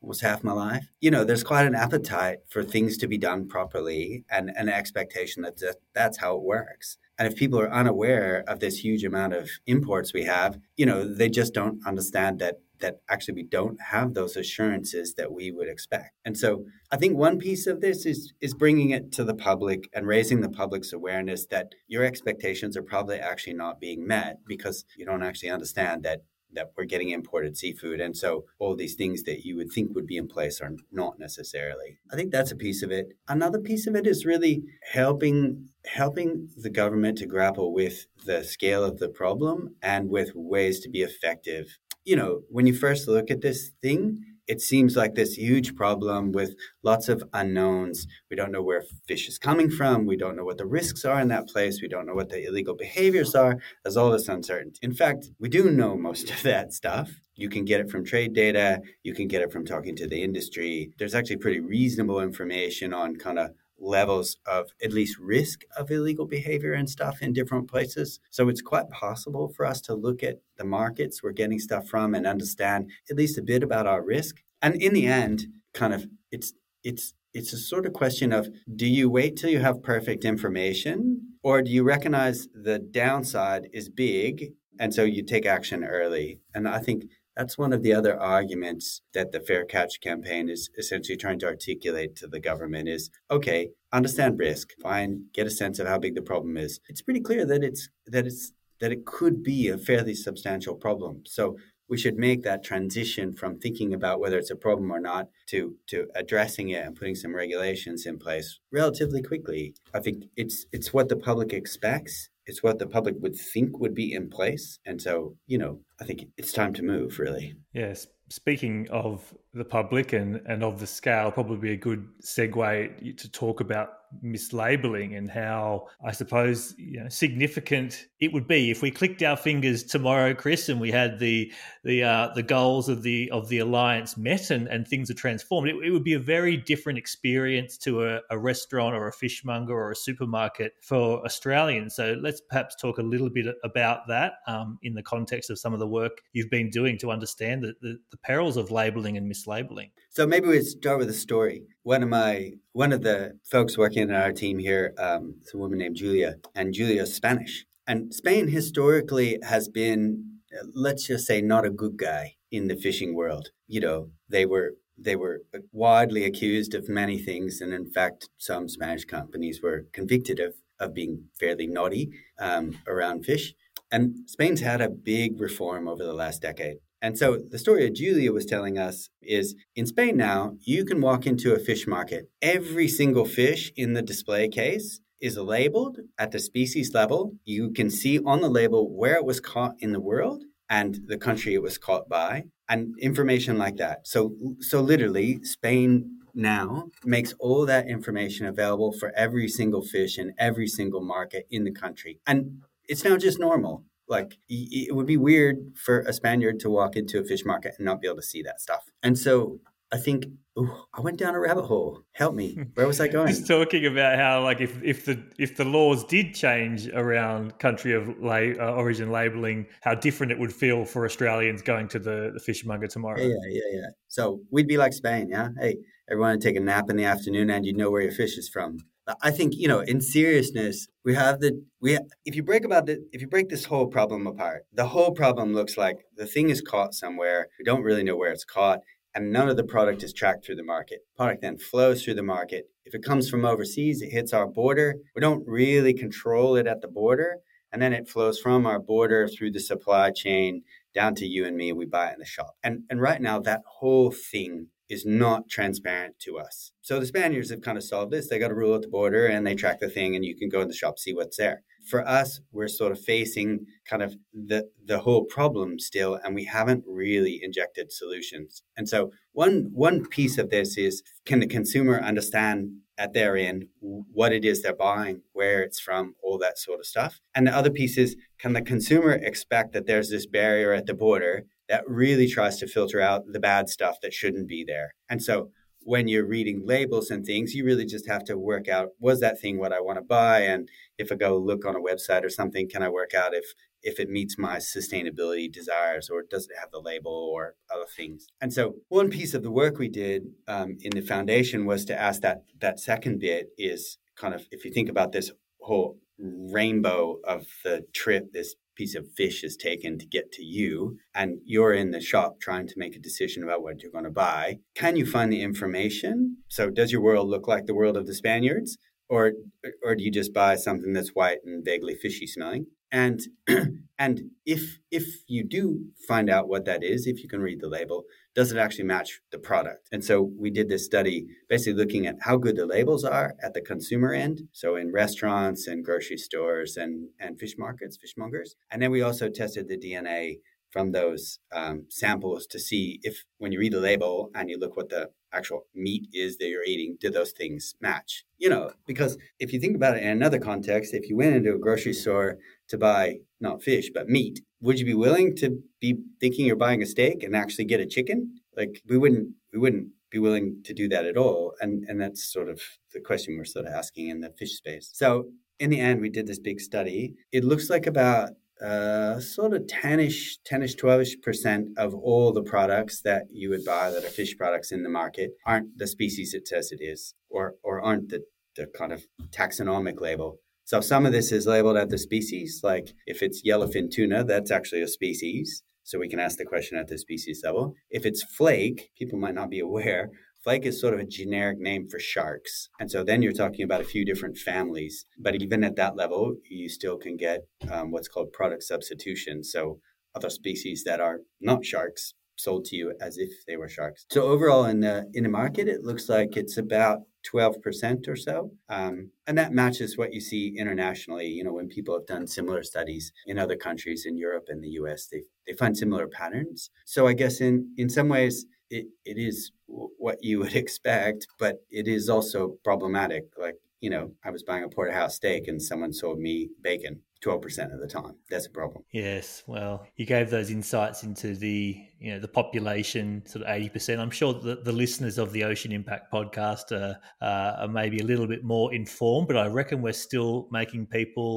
almost half my life. You know, there's quite an appetite for things to be done properly and an expectation that that's how it works. And if people are unaware of this huge amount of imports we have, you know, they just don't understand that that actually we don't have those assurances that we would expect. And so I think one piece of this is is bringing it to the public and raising the public's awareness that your expectations are probably actually not being met because you don't actually understand that that we're getting imported seafood. And so all these things that you would think would be in place are not necessarily. I think that's a piece of it. Another piece of it is really helping helping the government to grapple with the scale of the problem and with ways to be effective. You know, when you first look at this thing, it seems like this huge problem with lots of unknowns. We don't know where fish is coming from. We don't know what the risks are in that place. We don't know what the illegal behaviors are. There's all this uncertainty. In fact, we do know most of that stuff. You can get it from trade data. You can get it from talking to the industry. There's actually pretty reasonable information on kind of levels of at least risk of illegal behavior and stuff in different places. So it's quite possible for us to look at the markets we're getting stuff from and understand at least a bit about our risk. And in the end, kind of it's it's it's a sort of question of, do you wait till you have perfect information, or do you recognize the downside is big and so you take action early? And I think that's one of the other arguments that the Fair Catch campaign is essentially trying to articulate to the government is, okay, understand risk, fine, get a sense of how big the problem is. It's pretty clear that it's that it's that it could be a fairly substantial problem. So we should make that transition from thinking about whether it's a problem or not to to addressing it and putting some regulations in place relatively quickly. I think it's it's what the public expects. It's what the public would think would be in place. And so, you know, I think it's time to move, really. Yes. Speaking of the public and, and of the scale, probably a good segue to talk about mislabeling and how, I suppose, you know, significant it would be if we clicked our fingers tomorrow, Chris, and we had the the uh, the goals of the of the alliance met and, and things are transformed. It, it would be a very different experience to a, a restaurant or a fishmonger or a supermarket for Australians. So let's perhaps talk a little bit about that um, in the context of some of the work you've been doing to understand the, the, the perils of labelling and mislabeling. So maybe we start with a story. One of my one of the folks working in our team here, um, it's a woman named Julia, and Julia's Spanish. And Spain historically has been, let's just say, not a good guy in the fishing world. You know, they were they were widely accused of many things, and in fact, some Spanish companies were convicted of of being fairly naughty um, around fish. And Spain's had a big reform over the last decade. And so the story that Julia was telling us is, in Spain now, you can walk into a fish market. Every single fish in the display case is labeled at the species level. You can see on the label where it was caught in the world and the country it was caught by, and information like that. So, so literally, Spain now makes all that information available for every single fish in every single market in the country. And it's now just normal. Like, it would be weird for a Spaniard to walk into a fish market and not be able to see that stuff. And so I think, ooh, I went down a rabbit hole. Help me. Where was I going? Just talking about how, like, if, if the if the laws did change around country of la- uh, origin labelling, how different it would feel for Australians going to the, the fishmonger tomorrow. Yeah, yeah, yeah. So we'd be like Spain, yeah? Hey, everyone would take a nap in the afternoon and you'd know where your fish is from. I think, you know, in seriousness, we have the we. Have, if you break about the, if you break this whole problem apart, the whole problem looks like the thing is caught somewhere. We don't really know where it's caught, and none of the product is tracked through the market. Product then flows through the market. If it comes from overseas, it hits our border. We don't really control it at the border, and then it flows from our border through the supply chain down to you and me. We buy it in the shop, and and right now that whole thing is not transparent to us. So the Spaniards have kind of solved this. They got a rule at the border and they track the thing and you can go in the shop, see what's there. For us, we're sort of facing kind of the, the whole problem still, and we haven't really injected solutions. And so one one piece of this is, can the consumer understand at their end what it is they're buying, where it's from, all that sort of stuff? And the other piece is, can the consumer expect that there's this barrier at the border that really tries to filter out the bad stuff that shouldn't be there? And so when you're reading labels and things, you really just have to work out, was that thing what I want to buy? And if I go look on a website or something, can I work out if if it meets my sustainability desires, or does it have the label or other things? And so one piece of the work we did um, in the foundation was to ask that that second bit is kind of, if you think about this whole rainbow of the trip, this piece of fish is taken to get to you, and you're in the shop trying to make a decision about what you're going to buy. Can you find the information? So does your world look like the world of the Spaniards, or or do you just buy something that's white and vaguely fishy smelling? And and if if you do find out what that is, if you can read the label, does it actually match the product? And so we did this study basically looking at how good the labels are at the consumer end, so in restaurants and grocery stores and, and fish markets, fishmongers. And then we also tested the D N A from those um, samples to see if, when you read the label and you look what the actual meat is that you're eating, do those things match? You know, because if you think about it in another context, if you went into a grocery store to buy not fish, but meat, would you be willing to be thinking you're buying a steak and actually get a chicken? Like we wouldn't, we wouldn't be willing to do that at all. And, and that's sort of the question we're sort of asking in the fish space. So in the end, we did this big study. It looks like about Uh, sort of ten-ish, ten-ish, twelve-ish percent of all the products that you would buy that are fish products in the market aren't the species it says it is, or or aren't the, the kind of taxonomic label. So some of this is labeled at the species, like if it's yellowfin tuna, that's actually a species. So we can ask the question at the species level. If it's flake, people might not be aware, flake is sort of a generic name for sharks. And so then you're talking about a few different families. But even at that level, you still can get um, what's called product substitution. So other species that are not sharks sold to you as if they were sharks. So overall in the in the market, it looks like it's about twelve percent or so. Um, and that matches what you see internationally. You know, when people have done similar studies in other countries, in Europe and the U S, they they find similar patterns. So I guess in, in some ways, it, it is w- what you would expect, but it is also problematic. Like, you know, I was buying a porterhouse steak and someone sold me bacon twelve percent of the time. That's a problem. Yes. Well, you gave those insights into the, you know, the population sort of eighty percent. I'm sure that the listeners of the Ocean Impact podcast are, uh, are maybe a little bit more informed, but I reckon we're still making people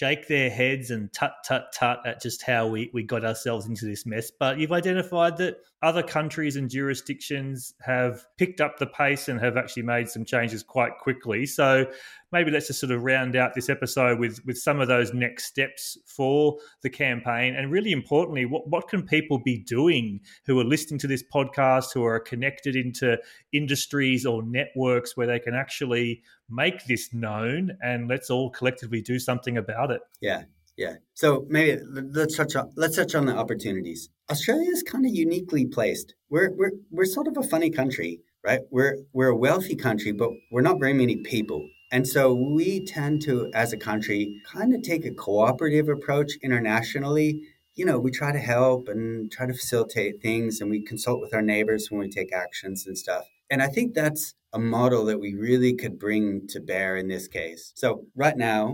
shake their heads and tut, tut, tut at just how we, we got ourselves into this mess. But you've identified that other countries and jurisdictions have picked up the pace and have actually made some changes quite quickly. So maybe let's just sort of round out this episode with, with some of those next steps for the campaign. And really importantly, what, what can people be doing who are listening to this podcast, who are connected into industries or networks where they can actually make this known, and let's all collectively do something about it? Yeah. Yeah. So maybe let's touch on, let's touch on the opportunities. Australia is kind of uniquely placed. We're we're we're sort of a funny country, right? We're we're a wealthy country, but we're not very many people. And so we tend to, as a country, kind of take a cooperative approach internationally. You know, we try to help and try to facilitate things, and we consult with our neighbors when we take actions and stuff. And I think that's a model that we really could bring to bear in this case. So right now,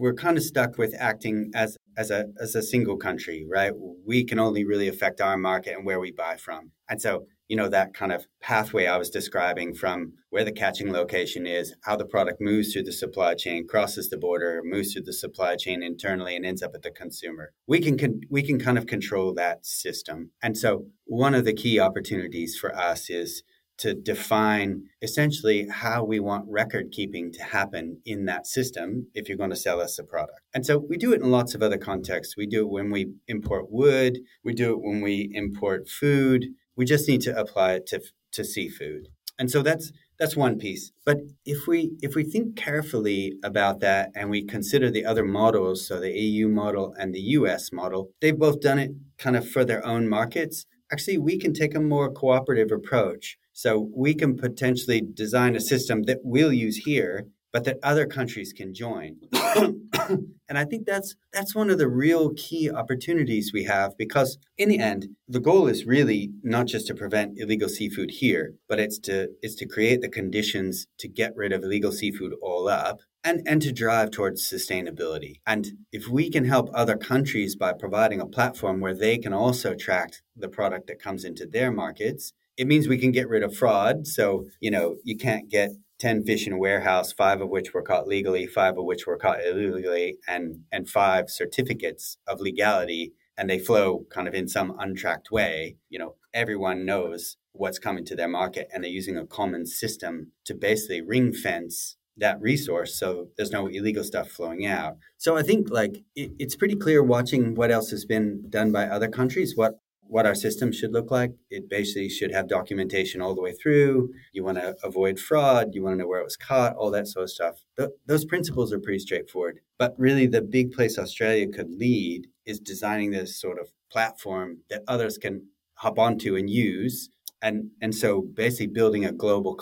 we're kind of stuck with acting as as a as a single country, right? We can only really affect our market and where we buy from. And so, you know, that kind of pathway I was describing from where the catching location is, how the product moves through the supply chain, crosses the border, moves through the supply chain internally, and ends up at the consumer. We can, con- we can kind of control that system. And so one of the key opportunities for us is to define essentially how we want record keeping to happen in that system if you're going to sell us a product. And so we do it in lots of other contexts. We do it when we import wood. We do it when we import food. We just need to apply it to to seafood. And so that's that's one piece. But if we if we think carefully about that and we consider the other models, so the E U model and the U S model, they've both done it kind of for their own markets. Actually, we can take a more cooperative approach. So we can potentially design a system that we'll use here, but that other countries can join. And I think that's that's one of the real key opportunities we have, because in the end, the goal is really not just to prevent illegal seafood here, but it's to it's to create the conditions to get rid of illegal seafood all up and, and to drive towards sustainability. And if we can help other countries by providing a platform where they can also track the product that comes into their markets, it means we can get rid of fraud. So, you know, you can't get ten fish in a warehouse, five of which were caught legally, five of which were caught illegally, and and five certificates of legality, and they flow kind of in some untracked way. You know, everyone knows what's coming to their market, and they're using a common system to basically ring fence that resource so there's no illegal stuff flowing out. So I think, like, it, it's pretty clear watching what else has been done by other countries, what what our system should look like. It basically should have documentation all the way through. You want to avoid fraud. You want to know where it was caught, all that sort of stuff. Th- those principles are pretty straightforward. But really the big place Australia could lead is designing this sort of platform that others can hop onto and use. And and so basically building a global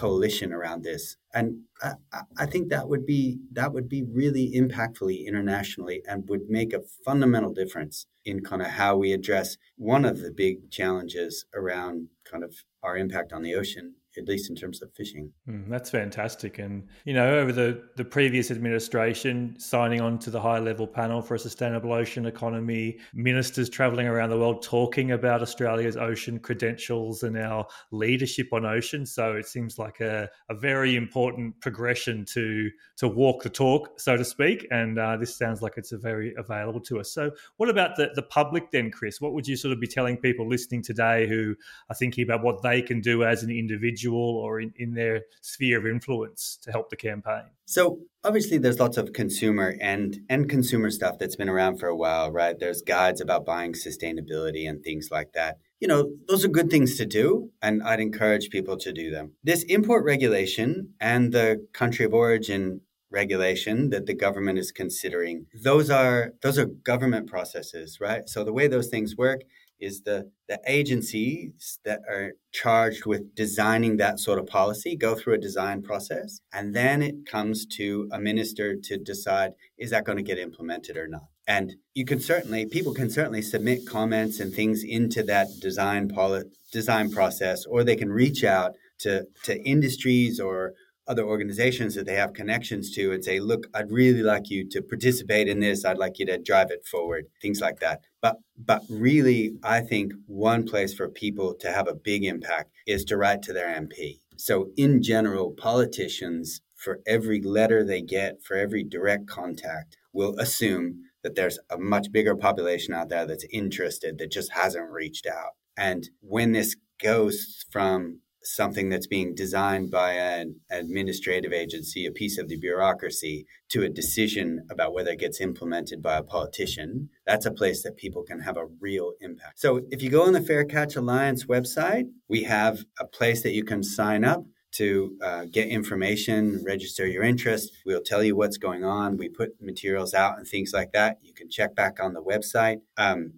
coalition around this. And I, I think that would be that would be really impactful internationally and would make a fundamental difference in kind of how we address one of the big challenges around kind of our impact on the ocean, at least in terms of fishing. Mm, that's fantastic. And, you know, over the, the previous administration, signing on to the high-level panel for a sustainable ocean economy, ministers travelling around the world talking about Australia's ocean credentials and our leadership on ocean. So it seems like a, a very important progression to to walk the talk, so to speak. And uh, this sounds like it's a very available to us. So what about the, the public then, Chris? What would you sort of be telling people listening today who are thinking about what they can do as an individual or in, in their sphere of influence to help the campaign? So obviously there's lots of consumer and and consumer stuff that's been around for a while, right? There's guides about buying sustainability and things like that. You know, those are good things to do, and I'd encourage people to do them. This import regulation and the country of origin regulation that the government is considering, those are those are government processes, right? So the way those things work is the, the agencies that are charged with designing that sort of policy go through a design process, and then it comes to a minister to decide, is that going to get implemented or not? And you can certainly, people can certainly submit comments and things into that design poli- design process, or they can reach out to, to industries or other organizations that they have connections to and say, look, I'd really like you to participate in this. I'd like you to drive it forward, things like that. But but really, I think one place for people to have a big impact is to write to their M P. So in general, politicians, for every letter they get, for every direct contact, will assume that there's a much bigger population out there that's interested, that just hasn't reached out. And when this goes from something that's being designed by an administrative agency, a piece of the bureaucracy, to a decision about whether it gets implemented by a politician, that's a place that people can have a real impact. So if you go on the Fair Catch Alliance website, we have a place that you can sign up to uh, get information, register your interest. We'll tell you what's going on. We put materials out and things like that. You can check back on the website. Um,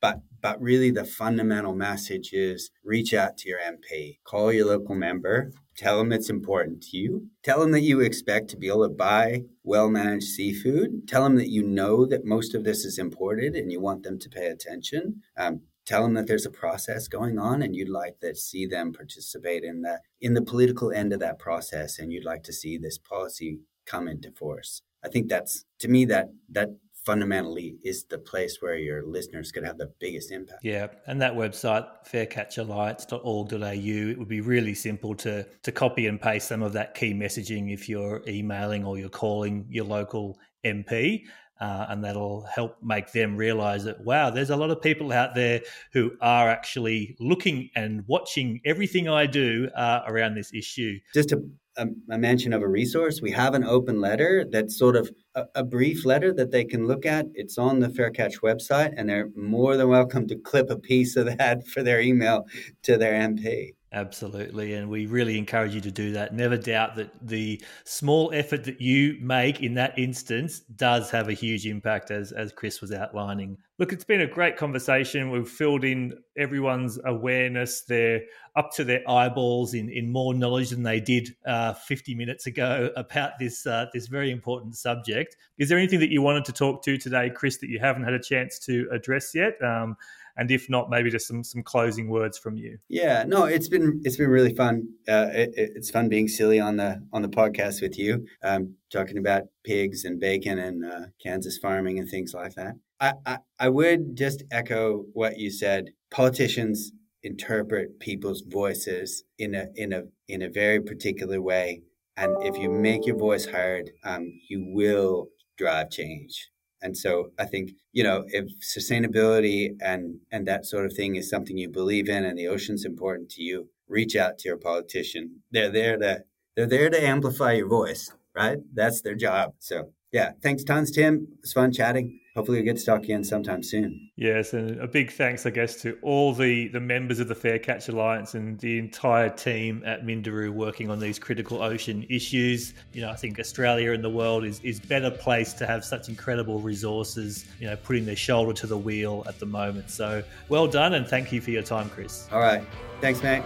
but but really the fundamental message is reach out to your M P, call your local member, tell them it's important to you, tell them that you expect to be able to buy well-managed seafood, tell them that you know that most of this is imported and you want them to pay attention. Um, Tell them that there's a process going on and you'd like to see them participate in the, in the political end of that process, and you'd like to see this policy come into force. I think that's, to me, that that fundamentally is the place where your listeners could have the biggest impact. Yeah, and that website, fair catch alliance dot org dot a u, it would be really simple to to copy and paste some of that key messaging if you're emailing or you're calling your local M P. Uh, and that'll help make them realise that, wow, there's a lot of people out there who are actually looking and watching everything I do uh, around this issue. Just a, a, a mention of a resource. We have an open letter that's sort of a, a brief letter that they can look at. It's on the Fair Catch website, and they're more than welcome to clip a piece of that for their email to their M P. Absolutely. And we really encourage you to do that. Never doubt that the small effort that you make in that instance does have a huge impact, as, as Chris was outlining. Look, it's been a great conversation. We've filled in everyone's awareness. They're up to their eyeballs in, in more knowledge than they did uh, fifty minutes ago about this uh, this very important subject. Is there anything that you wanted to talk to today, Chris, that you haven't had a chance to address yet? Um, and if not, maybe just some some closing words from you. Yeah, no, it's been it's been really fun. Uh, it, it's fun being silly on the on the podcast with you, um, talking about pigs and bacon and uh, Kansas farming and things like that. I, I, I would just echo what you said. Politicians interpret people's voices in a in a in a very particular way, and if you make your voice heard, um, you will drive change. And so I think, you know, if sustainability and and that sort of thing is something you believe in, and the ocean's important to you, reach out to your politician. They're there to they're there to amplify your voice, right? That's their job. So yeah, thanks tons, Tim. It was fun chatting. Hopefully we'll get to talk again sometime soon. Yes, and a big thanks, I guess, to all the, the members of the Fair Catch Alliance and the entire team at Minderoo working on these critical ocean issues. You know, I think Australia and the world is, is better placed to have such incredible resources, you know, putting their shoulder to the wheel at the moment. So well done, and thank you for your time, Chris. All right. Thanks, mate.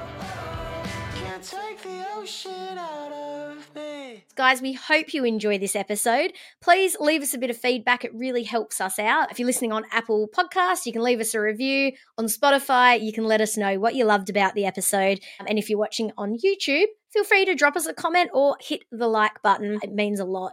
Can't take the ocean out of me. Guys, we hope you enjoy this episode. Please leave us a bit of feedback. It really helps us out. If you're listening on Apple Podcasts, you can leave us a review. On Spotify, you can let us know what you loved about the episode. And if you're watching on YouTube, feel free to drop us a comment or hit the like button. It means a lot.